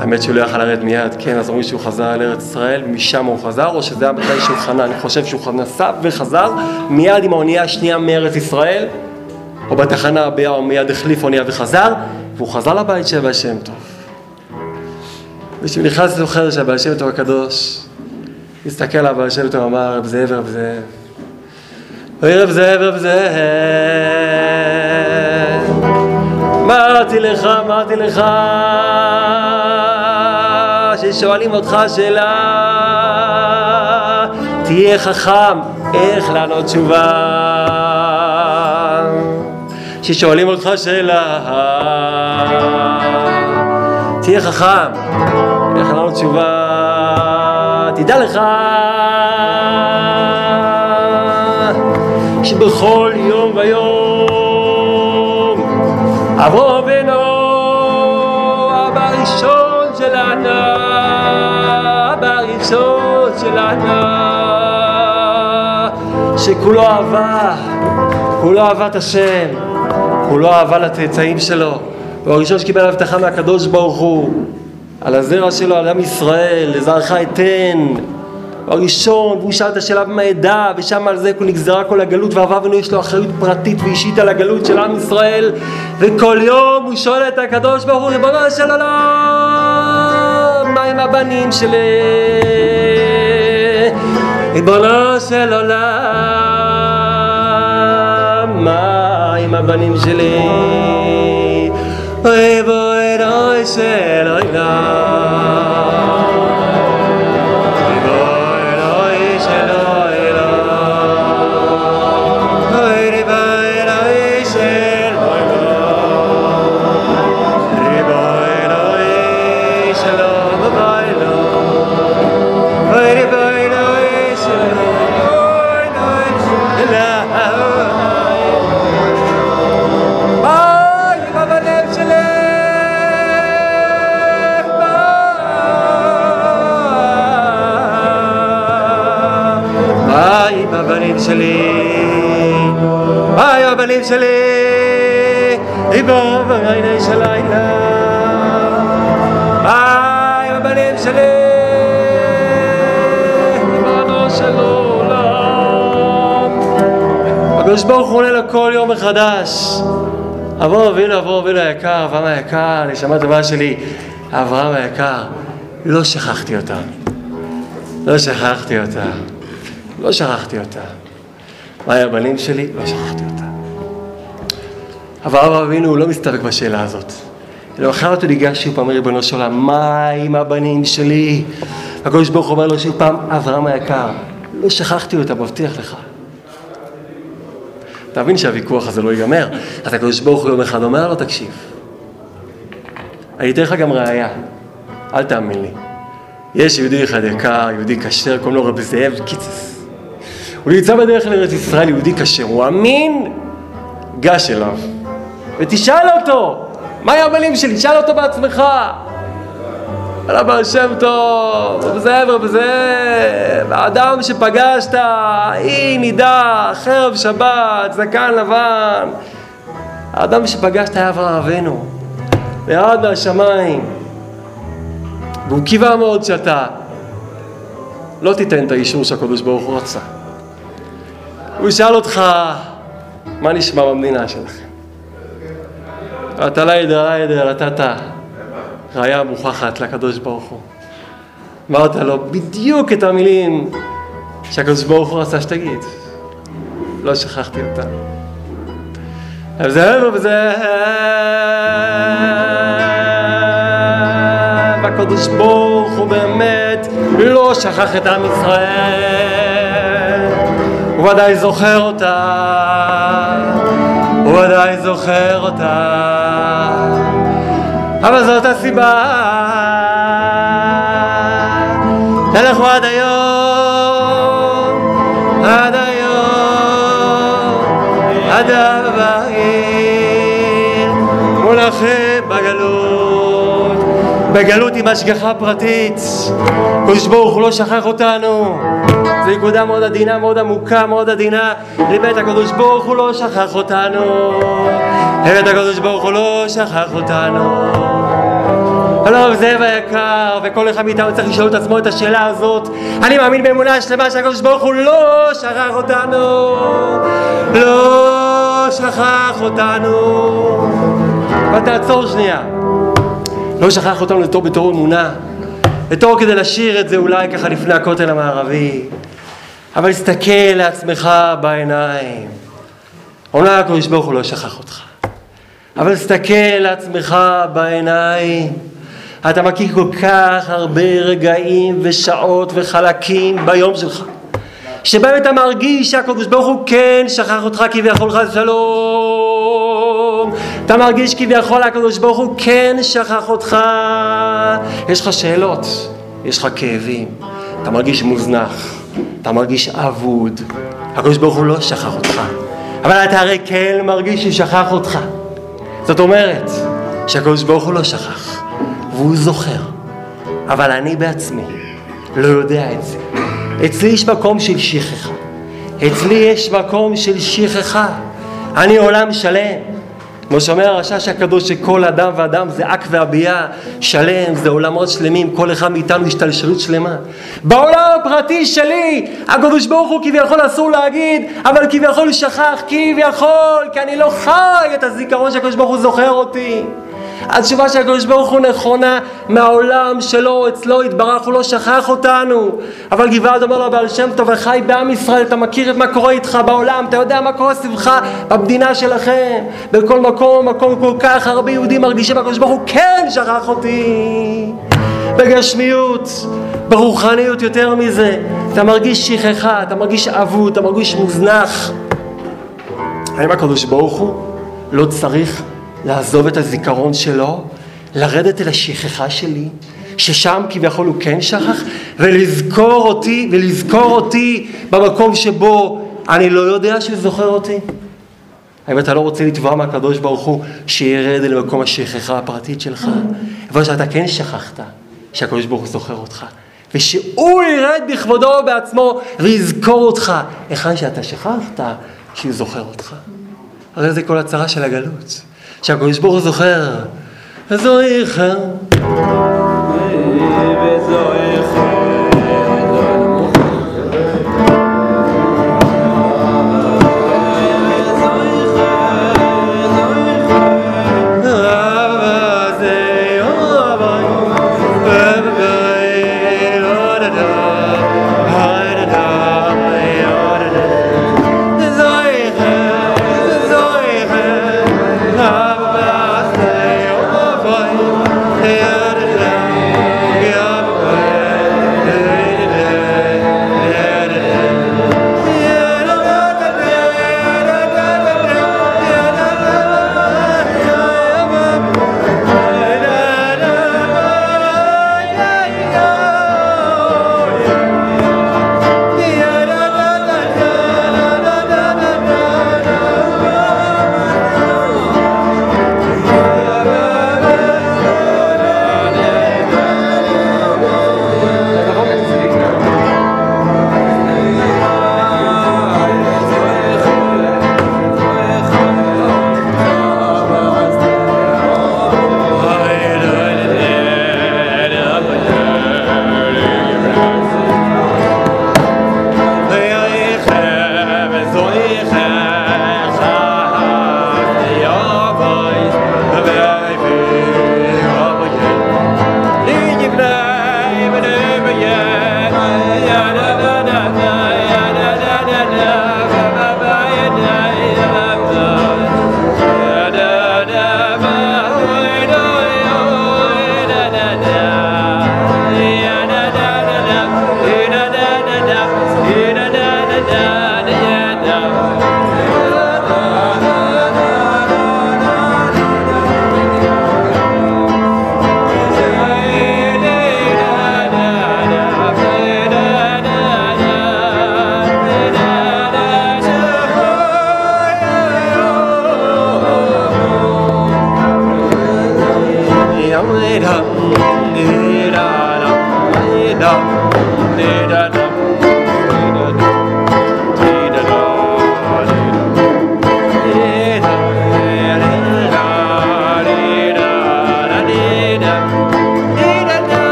האמת שהוא לא יכל לרדת מיד, כן, אז אומרים שהוא חזר לארץ ישראל, משם הוא חזר, או שזה היה מתי שהוא חנה, אני חושב שהוא נסע וחזר, מיד עם האונייה השנייה מארץ ישראל, או בתחנה הבאה, או מיד החליף אונייה וחזר, והוא חזר לבית של הבעל שם טוב. ושהוא נכנס לזוכר של הבעל שם טוב הקדוש, הסתכל על הבעל שם טוב, אמר, רב זאב, רב זאב. אוי רב זאב, רב זאב, אמרתי לך, אמרתי לך, ששואלים אותך שאלה, תהיה חכם, איך לענות תשובה. ששואלים אותך שאלה, תהיה חכם, איך לענות תשובה. תדע לך שבכל יום ויום עברו בינו אבא ראשון של האדם, אבא ראשון של האדם, שכולו אהבה, הוא לא אהבת השם, הוא לא אהבה לצאצאים שלו, הוא הראשון שקיבל הבטחה מהקדוש ברוך הוא על הזרע שלו, על עם ישראל, לזרעך אתן. הראשון, והוא שאל את השאלה במעדה, ושם על זה נגזרה כל הגלות, והאהבה בנו יש לו אחריות פרטית ואישית על הגלות של עם ישראל, וכל יום הוא שואל את הקדוש ברוך הוא, ריבונו של עולם, מה עם הבנים שלי? ריבונו של עולם, מה עם הבנים שלי? ריבונו של עולם, הבנים שלי, ריבו ורעיני של לילה, היי הבנים שלי, ריבונו של עולם. הקדוש ברוך הוא עונה לו כל יום מחדש. אבו אבינו, אבו אבינו היקר, אברהם היקר, נשמה טובה שלי, אברהם היקר, לא שכחתי אותה, לא שכחתי אותה, לא שכחתי אותה. היי הבנים שלי, לא שכחתי אותה. אבל אברהם אבינו הוא לא מסתפק בשאלה הזאת. אלא אחר אותו ניגש שוב פעם ריבונו של עולם, מה עם הבנים שלי? הקדוש ברוך הוא אומר לו שוב פעם, אברהם היקר, לא שכחתי אותה, מבטיח לך. אתה מבין שהוויכוח הזה לא ייגמר. אז הקדוש ברוך הוא יום אחד אומר לו, תקשיב. אני אתן לך גם ראייה, אל תאמין לי. יש יהודי אחד יקר, יהודי כשר, קוראים לו רב זאב קיצס. הוא נמצא בדרך לארץ ישראל, יהודי כשר, הוא אמין, גש אליו. ותשאל אותו, מה היה הבנים שלי? תשאל אותו בעצמך. על הבעל שם טוב, ובזאב ובזאב, האדם שפגשת, אי נידח, חרב שבת, זקן לבן. האדם שפגשת היה אברהם אבינו, ירד מהשמיים, והוא קיווה מאוד שאתה לא תיתן את האישור שהקדוש ברוך הוא רצה. הוא שאל אותך, מה נשמע במדינה שלכם? אתה לא ידע, לא ידע, אתה אתה. ראיה מוכחת לקדוש ברוך הוא. אמרת לו בדיוק את המילים שהקדוש ברוך הוא רצה שתגיד. לא שכחתי אותה. וזה וזה. הקדוש ברוך הוא באמת לא שכח את עם ישראל. הוא ודאי זוכר אותה. הוא עדיין זוכר אותה, אבל זאת הסיבה אנחנו עד היום, עד היום, עד הבאים משה בגלות, בגלות עם השגחה פרטית. קדוש ברוך הוא לא שכח אותנו. זו נקודה מאוד עדינה, מאוד עמוקה, מאוד עדינה. באמת הקדוש ברוך הוא לא שכח אותנו. באמת הקדוש ברוך הוא לא שכח אותנו. הלו זאב היקר, וכל אחד מאיתנו צריך לשאול את עצמו את השאלה הזאת. אני מאמין באמונה שלמה שהקדוש ברוך הוא לא שכח אותנו, לא שכח אותנו. ותעצור שנייה, לא שכח אותנו לתור בתור אמונה, לתור כדי לשיר את זה אולי ככה לפני הכותל המערבי, אבל להסתכל לעצמך בעיניים. אולי הקדוש ברוך הוא לא שכח אותך, אבל להסתכל לעצמך בעיניים. אתה מכיר כל כך הרבה רגעים ושעות וחלקים ביום שלך שבהם אתה מרגיש שהקדוש ברוך הוא כן שכח אותך כביכול, חס שלום. אתה מרגיש כביכול הקדוש ברוך הוא כן שכח אותך. יש לך שאלות, יש לך כאבים, אתה מרגיש מוזנח, אתה מרגיש אבוד. הקדוש ברוך הוא לא שכח אותך, אבל אתה הרי כן מרגיש ששכח אותך. זאת אומרת שהקדוש ברוך הוא לא שכח והוא זוכר, אבל אני בעצמי לא יודע את זה. אצלי יש מקום של שכחה, אצלי יש מקום של שכחה. אני עולם שלם, כמו שאומר הרש"ש הקדוש, שכל אדם ואדם זה אק והביאה. שלם זה עולמות שלמים, כל אחד מאיתנו השתלשלות שלמה. בעולם הפרטי שלי הקדוש ברוך הוא כביכול אסור להגיד, אבל כביכול שכח, כביכול, כי אני לא חי את הזיכרון שהקדוש ברוך הוא זוכר אותי. התשובה שהקדוש ברוך הוא נכונה, מהעולם שלו, אצלו התברך, הוא לא שכח אותנו. אבל גבעד אומר לו בעל שם טוב, חי בעם ישראל, אתה מכיר את מה קורה איתך בעולם, אתה יודע מה קורה סביבך במדינה שלכם, בכל מקום, מקום כל כך הרבה יהודים מרגישים הקדוש ברוך הוא כן שכח אותי. בגשמיות, ברוחניות יותר מזה, אתה מרגיש שכחה, אתה מרגיש אבוד, אתה מרגיש מוזנח. האם הקדוש ברוך הוא לא צריך לעזוב את הזיכרון שלו, לרדת אל השכחה שלי, ששם כביכול הוא כן שכח, ולזכור אותי, ולזכור אותי במקום שבו אני לא יודע שהוא זוכר אותי? האם אתה לא רוצה לתבוע מהקדוש ברוך הוא שירד אל מקום השכחה הפרטית שלך, אבל שאתה כן שכחת שהקדוש ברוך הוא זוכר אותך, ושהוא ירד בכבודו בעצמו ויזכור אותך היכן שאתה שכחת שהוא זוכר אותך? הרי זה כל הצרה של הגלות, שהקדוש ברוך הוא זוכר. וזוכר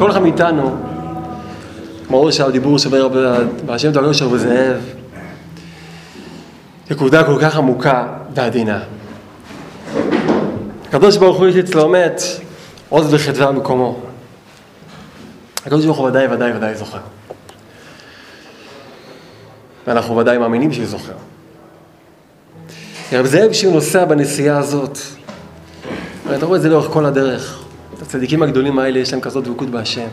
כל אחד מאיתנו, מרור שהדיבור סובר בהשם תעלה יושר וזאב, נקודה כל כך עמוקה ועדינה. הקדוש ברוך הוא יש אצלו אמת, עוז וחדווה מקומו. הקדוש ברוך הוא ודאי ודאי ודאי זוכר. ואנחנו ודאי מאמינים שהוא זוכר. הרב זאב שהוא נוסע בנסיעה הזאת, אתה רואה את זה לאורך כל הדרך. הצדיקים הגדולים האלה יש להם כזאת דבקות בהשם.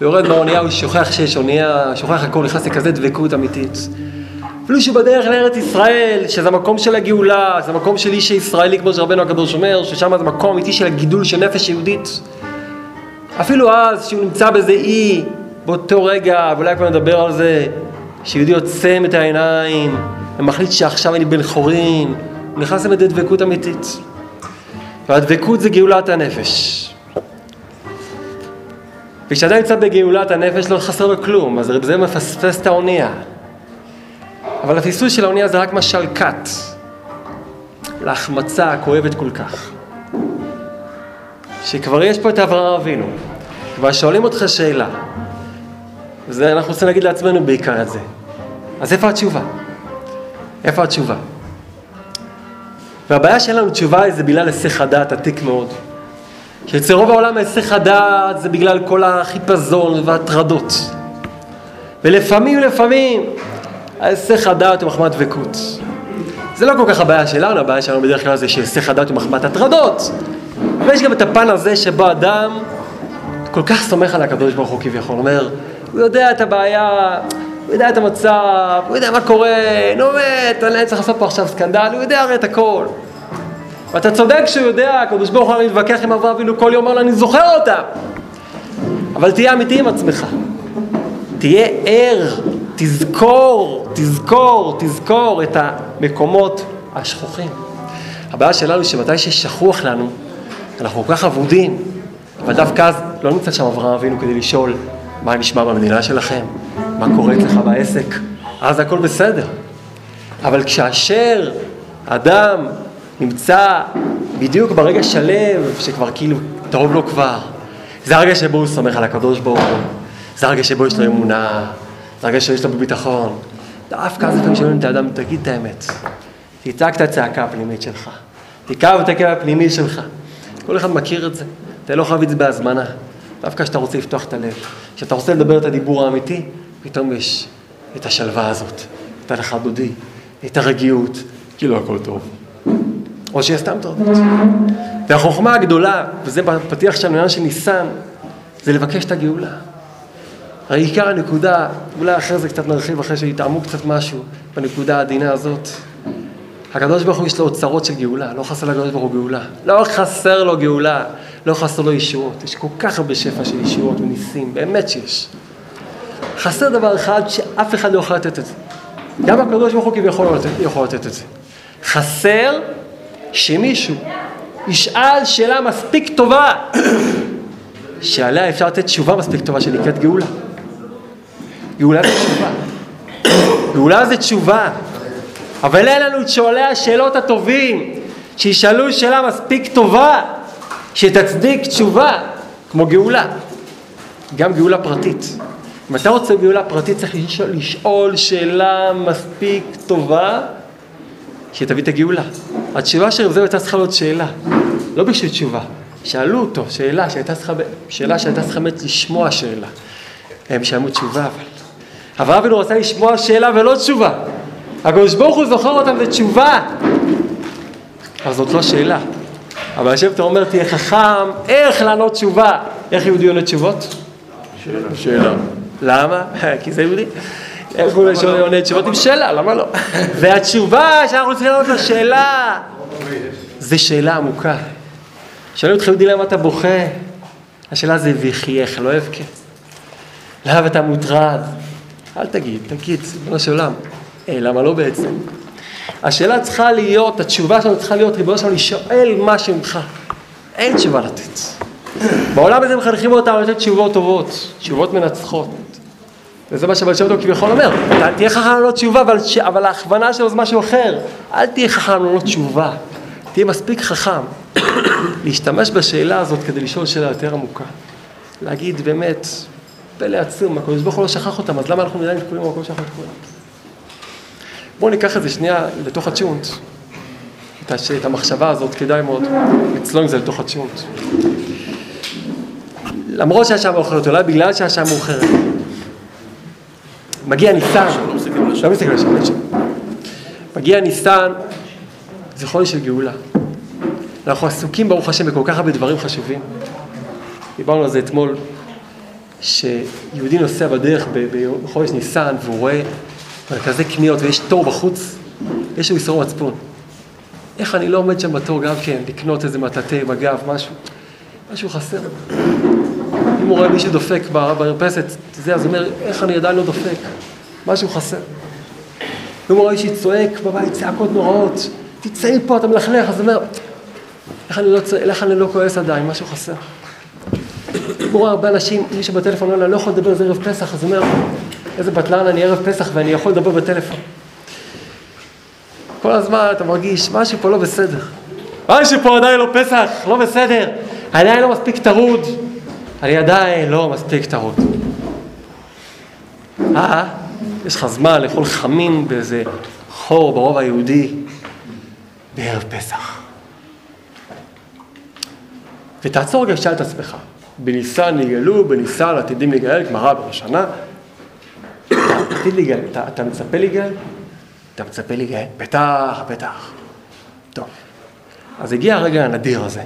ויורד מהאונייה, הוא שוכח שיש אונייה, שוכח הכל, נכנס לכזה דבקות אמיתית. אפילו שהוא בדרך לארץ ישראל, שזה המקום של הגאולה, זה המקום של איש הישראלי, כמו שרבנו הקדוש אומר, ששם זה מקום אמיתי של הגידול של נפש יהודית. אפילו אז, שהוא נמצא בזה אי, באותו רגע, ואולי כבר נדבר על זה, שיהודי יוצא את העיניים, ומחליט שעכשיו אני בן חורין, הוא נכנס למדי דבקות אמיתית. והדבקות זה גאולת הנפש. וכשאדם נמצא בגאולת הנפש לא חסר לו כלום, אז זה מפספס את האונייה. אבל הפיסוס של האונייה זה רק משל קט, להחמצה הכואבת כל כך. שכבר יש פה את אברהם אבינו, כבר שואלים אותך שאלה, ואנחנו רוצים להגיד לעצמנו בעיקר את זה. אז איפה התשובה? איפה התשובה? והבעיה שאין לנו תשובה זה בגלל היסח הדעת עתיק מאוד. כי אצל רוב העולם היסח הדעת זה בגלל כל החיפזון וההטרדות. ולפעמים ולפעמים היסח הדעת הוא מחמת דבקות. זה לא כל כך הבעיה שלנו, הבעיה שלנו בדרך כלל זה שהיסח הדעת הוא מחמת הטרדות. ויש גם את הפן הזה שבו אדם כל כך סומך על הקדוש ברוך הוא כביכול. הוא אומר, הוא יודע את הבעיה, הוא יודע את המצב, הוא יודע מה קורה, נו מת, אני צריך לעשות פה עכשיו סקנדל, הוא יודע הרי את הכל. ואתה צודק שהוא יודע, הקדוש ברוך הוא מתווכח עם אברהם אבינו כל יום, אומר לו, אני זוכר אותם. אבל תהיה אמיתי עם עצמך. תהיה ער, תזכור, תזכור, תזכור את המקומות השכוחים. הבעיה שלנו שמתי ששכוח לנו, אנחנו כל כך עבודים, אבל דווקא אז לא נמצא שם אברהם אבינו כדי לשאול, מה נשמע במדינה שלכם? מה קורה אצלך בעסק? אז הכל בסדר. אבל כשאשר אדם נמצא בדיוק ברגע שלב, שכבר כאילו טוב לו כבר, זה הרגע שבו הוא סומך על הקדוש ברוך הוא, זה הרגע שבו יש לו אמונה, זה הרגע שיש לו בביטחון. דווקא זה פעם שאומרים את האדם, תגיד את האמת. תצעק את הצעקה הפנימית שלך. תקרב את הקרב הפנימי שלך. כל אחד מכיר את זה. אתה לא חייב את זה בהזמנה. דווקא כשאתה רוצה לפתוח את הלב, כשאתה רוצה לדבר את הדיבור האמיתי, פתאום יש את השלווה הזאת, את הלחדודי, את הרגיעות, כאילו הכל טוב. או שיש סתם טובות. והחוכמה הגדולה, וזה פתיח של העניין של ניסן, זה לבקש את הגאולה. הרי עיקר הנקודה, אולי אחרי זה קצת נרחיב, אחרי שיתאמו קצת משהו בנקודה העדינה הזאת, הקדוש ברוך הוא יש לו אוצרות של גאולה, לא חסר לקדוש ברוך הוא גאולה. לא חסר לו גאולה, לא חסר לו ישועות. יש כל כך הרבה שפע של ישועות וניסים, באמת שיש. חסר דבר אחד שאף אחד לא יכול לתת את זה. גם הקדוש ברוך הוא כביכול יכול לתת את זה. חסר שמישהו ישאל שאלה מספיק טובה, שעליה אפשר לתת תשובה מספיק טובה שנקראת גאולה. גאולה זה תשובה. גאולה זה תשובה. אבל אין לנו את שואלי השאלות הטובים, שישאלו שאלה מספיק טובה, שתצדיק תשובה, כמו גאולה. גם גאולה פרטית. אם אתה רוצה גאולה פרטית, צריך לשאול, לשאול שאלה מספיק טובה, שתביא את הגאולה. התשובה של זה הייתה צריכה להיות שאלה, לא בשביל תשובה. שאלו אותו, שאלה שהייתה צריכה, שאלה שהייתה צריכה לשמוע שאלה. הם שאלו תשובה, אבל... אברהם אבינו רוצה לשמוע שאלה ולא תשובה. הקדוש ברוך הוא זוכר אותם לתשובה, אבל זאת לא שאלה. אבל השם אתה אומר, תהיה חכם, איך לענות תשובה. איך יהודי עונה תשובות? שאלה. למה? כי זה יהודי. איך הוא עונה תשובות עם שאלה? למה לא? והתשובה שאנחנו צריכים לענות לשאלה, זה שאלה עמוקה. שואלים אותך יהודי למה אתה בוכה? השאלה זה וחייך, לא אבכה. למה אתה מוטרד? אל תגיד, תגיד, ריבונו של עולם. למה לא בעצם? השאלה צריכה להיות, התשובה שלנו צריכה להיות, ריבונו של עולם, לשאול משהו ממך. אין תשובה לתת. בעולם הזה מחנכים אותנו לתת תשובות טובות, תשובות מנצחות. וזה מה שבלשם אותו כביכול אומר. תהיה חכם לענות תשובה, אבל ההכוונה שלו זה משהו אחר. אל תהיה חכם לענות תשובה. תהיה מספיק חכם להשתמש בשאלה הזאת כדי לשאול שאלה יותר עמוקה. להגיד באמת, פלא עצום, הקדוש ברוך הוא לא שכח אותם, אז למה אנחנו נדעים את כולם או הכל שכח את כולם? בואו ניקח את זה שנייה לתוך הצ'ונט. את המחשבה הזאת כדאי מאוד לצלול עם זה לתוך הצ'ונט. למרות שהשעה מאוחרת, אולי בגלל שהשעה מאוחרת. מגיע ניסן, לא מסתכל לשם, מגיע ניסן, זה חודש של גאולה. אנחנו עסוקים ברוך השם בכל כך הרבה דברים חשובים. דיברנו על זה אתמול, שיהודי נוסע בדרך בחודש ניסן והוא רואה מרכזי קניות ויש תור בחוץ, יש לו יסרום מצפון. איך אני לא עומד שם בתור גם כן, לקנות איזה מטאטה, מגב, משהו, משהו חסר. אם הוא רואה מישהו דופק ברפסת, זה אז אומר, איך אני עדיין לא דופק, משהו חסר. אם הוא רואה אישי צועק בבית, צעקות נוראות, תצא מפה, אתה מלכלך, אז אומר, איך אני לא, איך אני לא כועס עדיין, משהו חסר. אם הוא רואה הרבה אנשים, מישהו בטלפון, אני לא יכול לדבר על זה ערב פסח, אז אומר, איזה בטלן, אני ערב פסח ואני יכול לדבר בטלפון. כל הזמן אתה מרגיש, משהו פה לא בסדר. משהו פה עדיין לא פסח, לא בסדר. אני עדיין לא מספיק טרוד. אני עדיין לא מספיק טרוד. אה, יש לך זמן לאכול חמים באיזה חור ברוב היהודי בערב פסח. ותעצור רגע שאל את עצמך. בניסן נגאלו, בניסן עתידים נגאל, גמרא בראשונה. עתיד להיגאל, אתה, אתה מצפה להיגאל? אתה מצפה להיגאל? בטח, בטח. טוב, אז הגיע הרגע הנדיר הזה.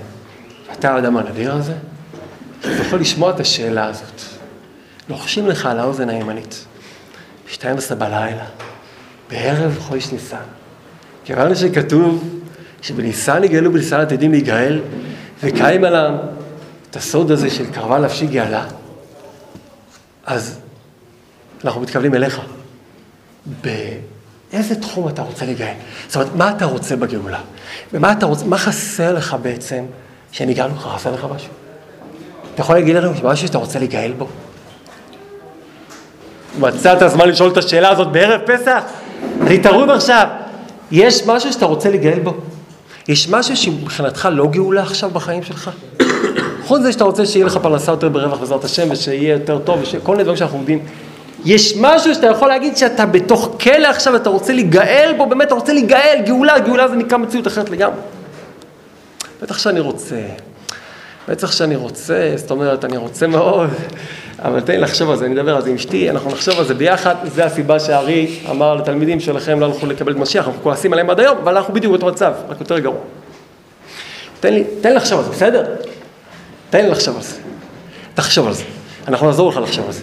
אתה האדם הנדיר הזה? אתה יכול לשמוע את השאלה הזאת. לוחשים לך על האוזן הימנית. שתיים עשרה בלילה, בערב חודש ניסן. כיוון שכתוב שבניסן נגאלו, בניסן עתידים להיגאל, וקיים עליהם את הסוד הזה של קרבה נפשי גאלה. אז אנחנו מתכוונים אליך. באיזה תחום אתה רוצה להיגאל? זאת אומרת, מה אתה רוצה בגאולה? ומה אתה רוצה, מה חסר לך בעצם שנגאל לך? חסר לך משהו? אתה יכול להגיד לנו משהו שאתה רוצה להיגאל בו? מצאת הזמן לשאול את השאלה הזאת בערב פסח? אני תרום עכשיו. יש משהו שאתה רוצה להיגאל בו? יש משהו שמבחינתך לא גאולה עכשיו בחיים שלך? חוץ זה שאתה רוצה שיהיה לך פרנסה יותר ברווח בעזרת השם ושיהיה יותר טוב וכל מיני דברים שאנחנו עומדים. יש משהו שאתה יכול להגיד שאתה בתוך כלא עכשיו, אתה רוצה להיגאל בו, באמת אתה רוצה להיגאל, גאולה, גאולה זה נקרא מציאות אחרת לגמרי. בטח שאני רוצה, בטח שאני רוצה, זאת אומרת, אני רוצה מאוד, אבל תן לי לחשוב על זה, אני אדבר על זה עם אשתי, אנחנו נחשוב על זה ביחד, זה הסיבה שארי אמר לתלמידים שלכם לא הלכו לקבל את משיח, אנחנו כועסים עליהם עד היום, אבל אנחנו בדיוק אותו מצב, רק יותר גרוע. תן לי, תן לי לחשוב על זה, בסדר? תן לי לחשוב על זה, תחשוב על זה, אנחנו נעזור לך לחשוב על זה.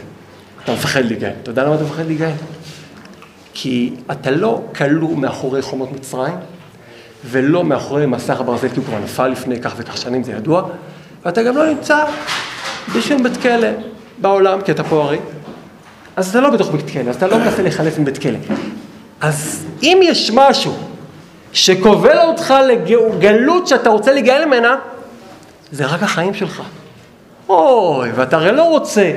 אתה מפחד להיגאל. אתה יודע למה אתה מפחד להיגאל? כי אתה לא כלוא מאחורי חומות מצרים, ולא מאחורי מסך הברזל, כי הוא כבר נפל לפני כך וכך שנים, זה ידוע, ואתה גם לא נמצא בשום בית כלא בעולם, כי אתה פה הרי. אז אתה לא בתוך בית כלא, אז אתה לא מנסה להיחלץ מבית כלא. אז אם יש משהו שקובל אותך לגלות שאתה רוצה להיגאל ממנה, זה רק החיים שלך. אוי, ואתה הרי לא רוצה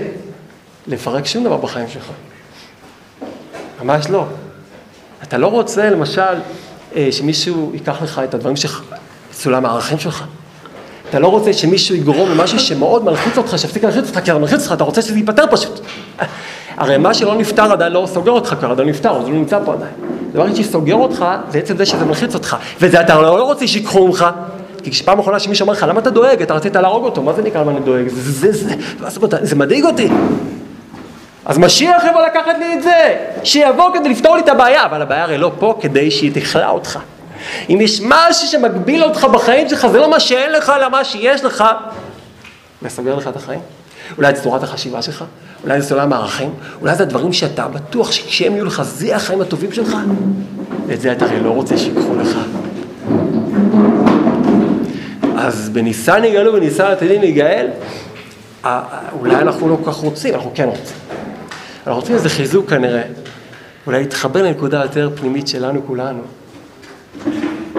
לפרק שום דבר בחיים שלך. ממש לא. אתה לא רוצה, למשל, שמישהו ייקח לך את הדברים שלך, סולם הערכים שלך. אתה לא רוצה שמישהו יגרום למשהו שמאוד מלחיץ אותך, שיפסיק להלחיץ אותך, כי אתה מלחיץ אותך, אתה רוצה שזה ייפטר פשוט. הרי מה שלא נפטר עדיין לא סוגר אותך, כבר עדיין נפטר, אז לא נמצא פה עדיין. דבר ראשון שסוגר אותך, זה עצם זה שזה מלחיץ אותך. וזה אתה לא רוצה שיקחו ממך, כי כשפעם האחרונה שמישהו אומר לך, למה אתה דואג? אתה רצית להרוג אותו, מה זה נקרא, למה אני דואג? זה, זה, זה, זה מדאיג אותי. אז משיח יבוא לקחת לי את זה, שיבוא כדי לפתור לי את הבעיה, אבל הבעיה הרי לא פה כדי שהיא תכלה אותך. אם יש משהו שמגביל אותך בחיים שלך, זה לא מה שאין לך, אלא מה שיש לך, מסגר לך את החיים. אולי זה צורת החשיבה שלך, אולי זה סולם הערכים, אולי זה הדברים שאתה בטוח שכשהם יהיו לך, זה החיים הטובים שלך. ואת זה אתה הרי לא רוצה שיקחו לך. אז בניסן נגאל ובניסן עתידין נגאל, אולי אנחנו לא כל כך רוצים, אנחנו כן רוצים. אנחנו רוצים איזה חיזוק כנראה, אולי להתחבר לנקודה יותר פנימית שלנו כולנו.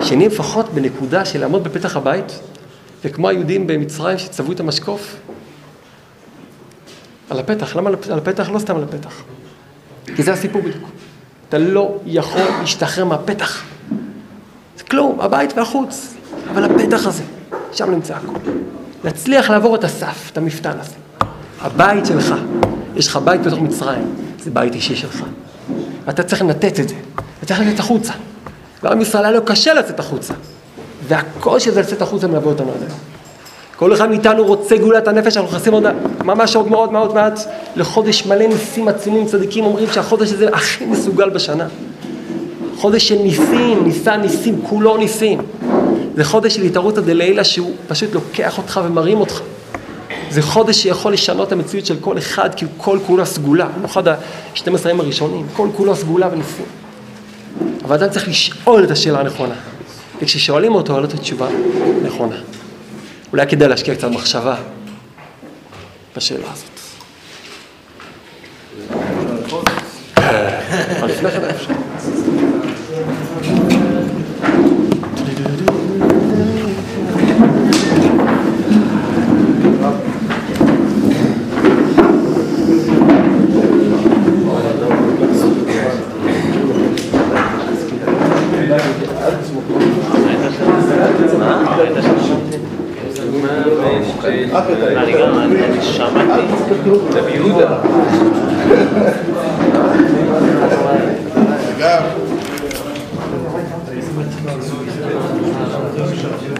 שנים לפחות בנקודה של לעמוד בפתח הבית, וכמו היהודים במצרים שצבו את המשקוף, על הפתח, למה על הפתח? לא סתם על הפתח. כי זה הסיפור בדיוק. אתה לא יכול להשתחרר מהפתח. זה כלום, הבית והחוץ. אבל הפתח הזה, שם נמצא הכל. להצליח לעבור את הסף, את המפתן הזה. הבית שלך, יש לך בית בתוך מצרים, זה בית אישי שלך. ואתה צריך לנתץ את זה, אתה צריך לצאת החוצה. ועם ישראל היה לו קשה לצאת החוצה. והקושי הזה לצאת החוצה מלווה אותנו עד היום. כל אחד מאיתנו רוצה גאולת הנפש, אנחנו נכנסים עוד ממש עוד מאוד מאוד מעט לחודש מלא ניסים עצומים, צדיקים אומרים שהחודש הזה הכי מסוגל בשנה. חודש של ניסים, ניסה ניסים, כולו ניסים. זה חודש של התערותא דלילה שהוא פשוט לוקח אותך ומרים אותך. זה חודש שיכול לשנות את המציאות של כל אחד, כי כל כולו סגולה, אחד ה-שנים עשר הראשונים, כל כולו סגולה וניסים. אבל אדם צריך לשאול את השאלה הנכונה, וכששואלים אותו על אותה תשובה נכונה. אולי כדאי להשקיע קצת מחשבה בשאלה הזאת. אבל לפני כן אפשר. אני גם שמעתי, רבי יהודה.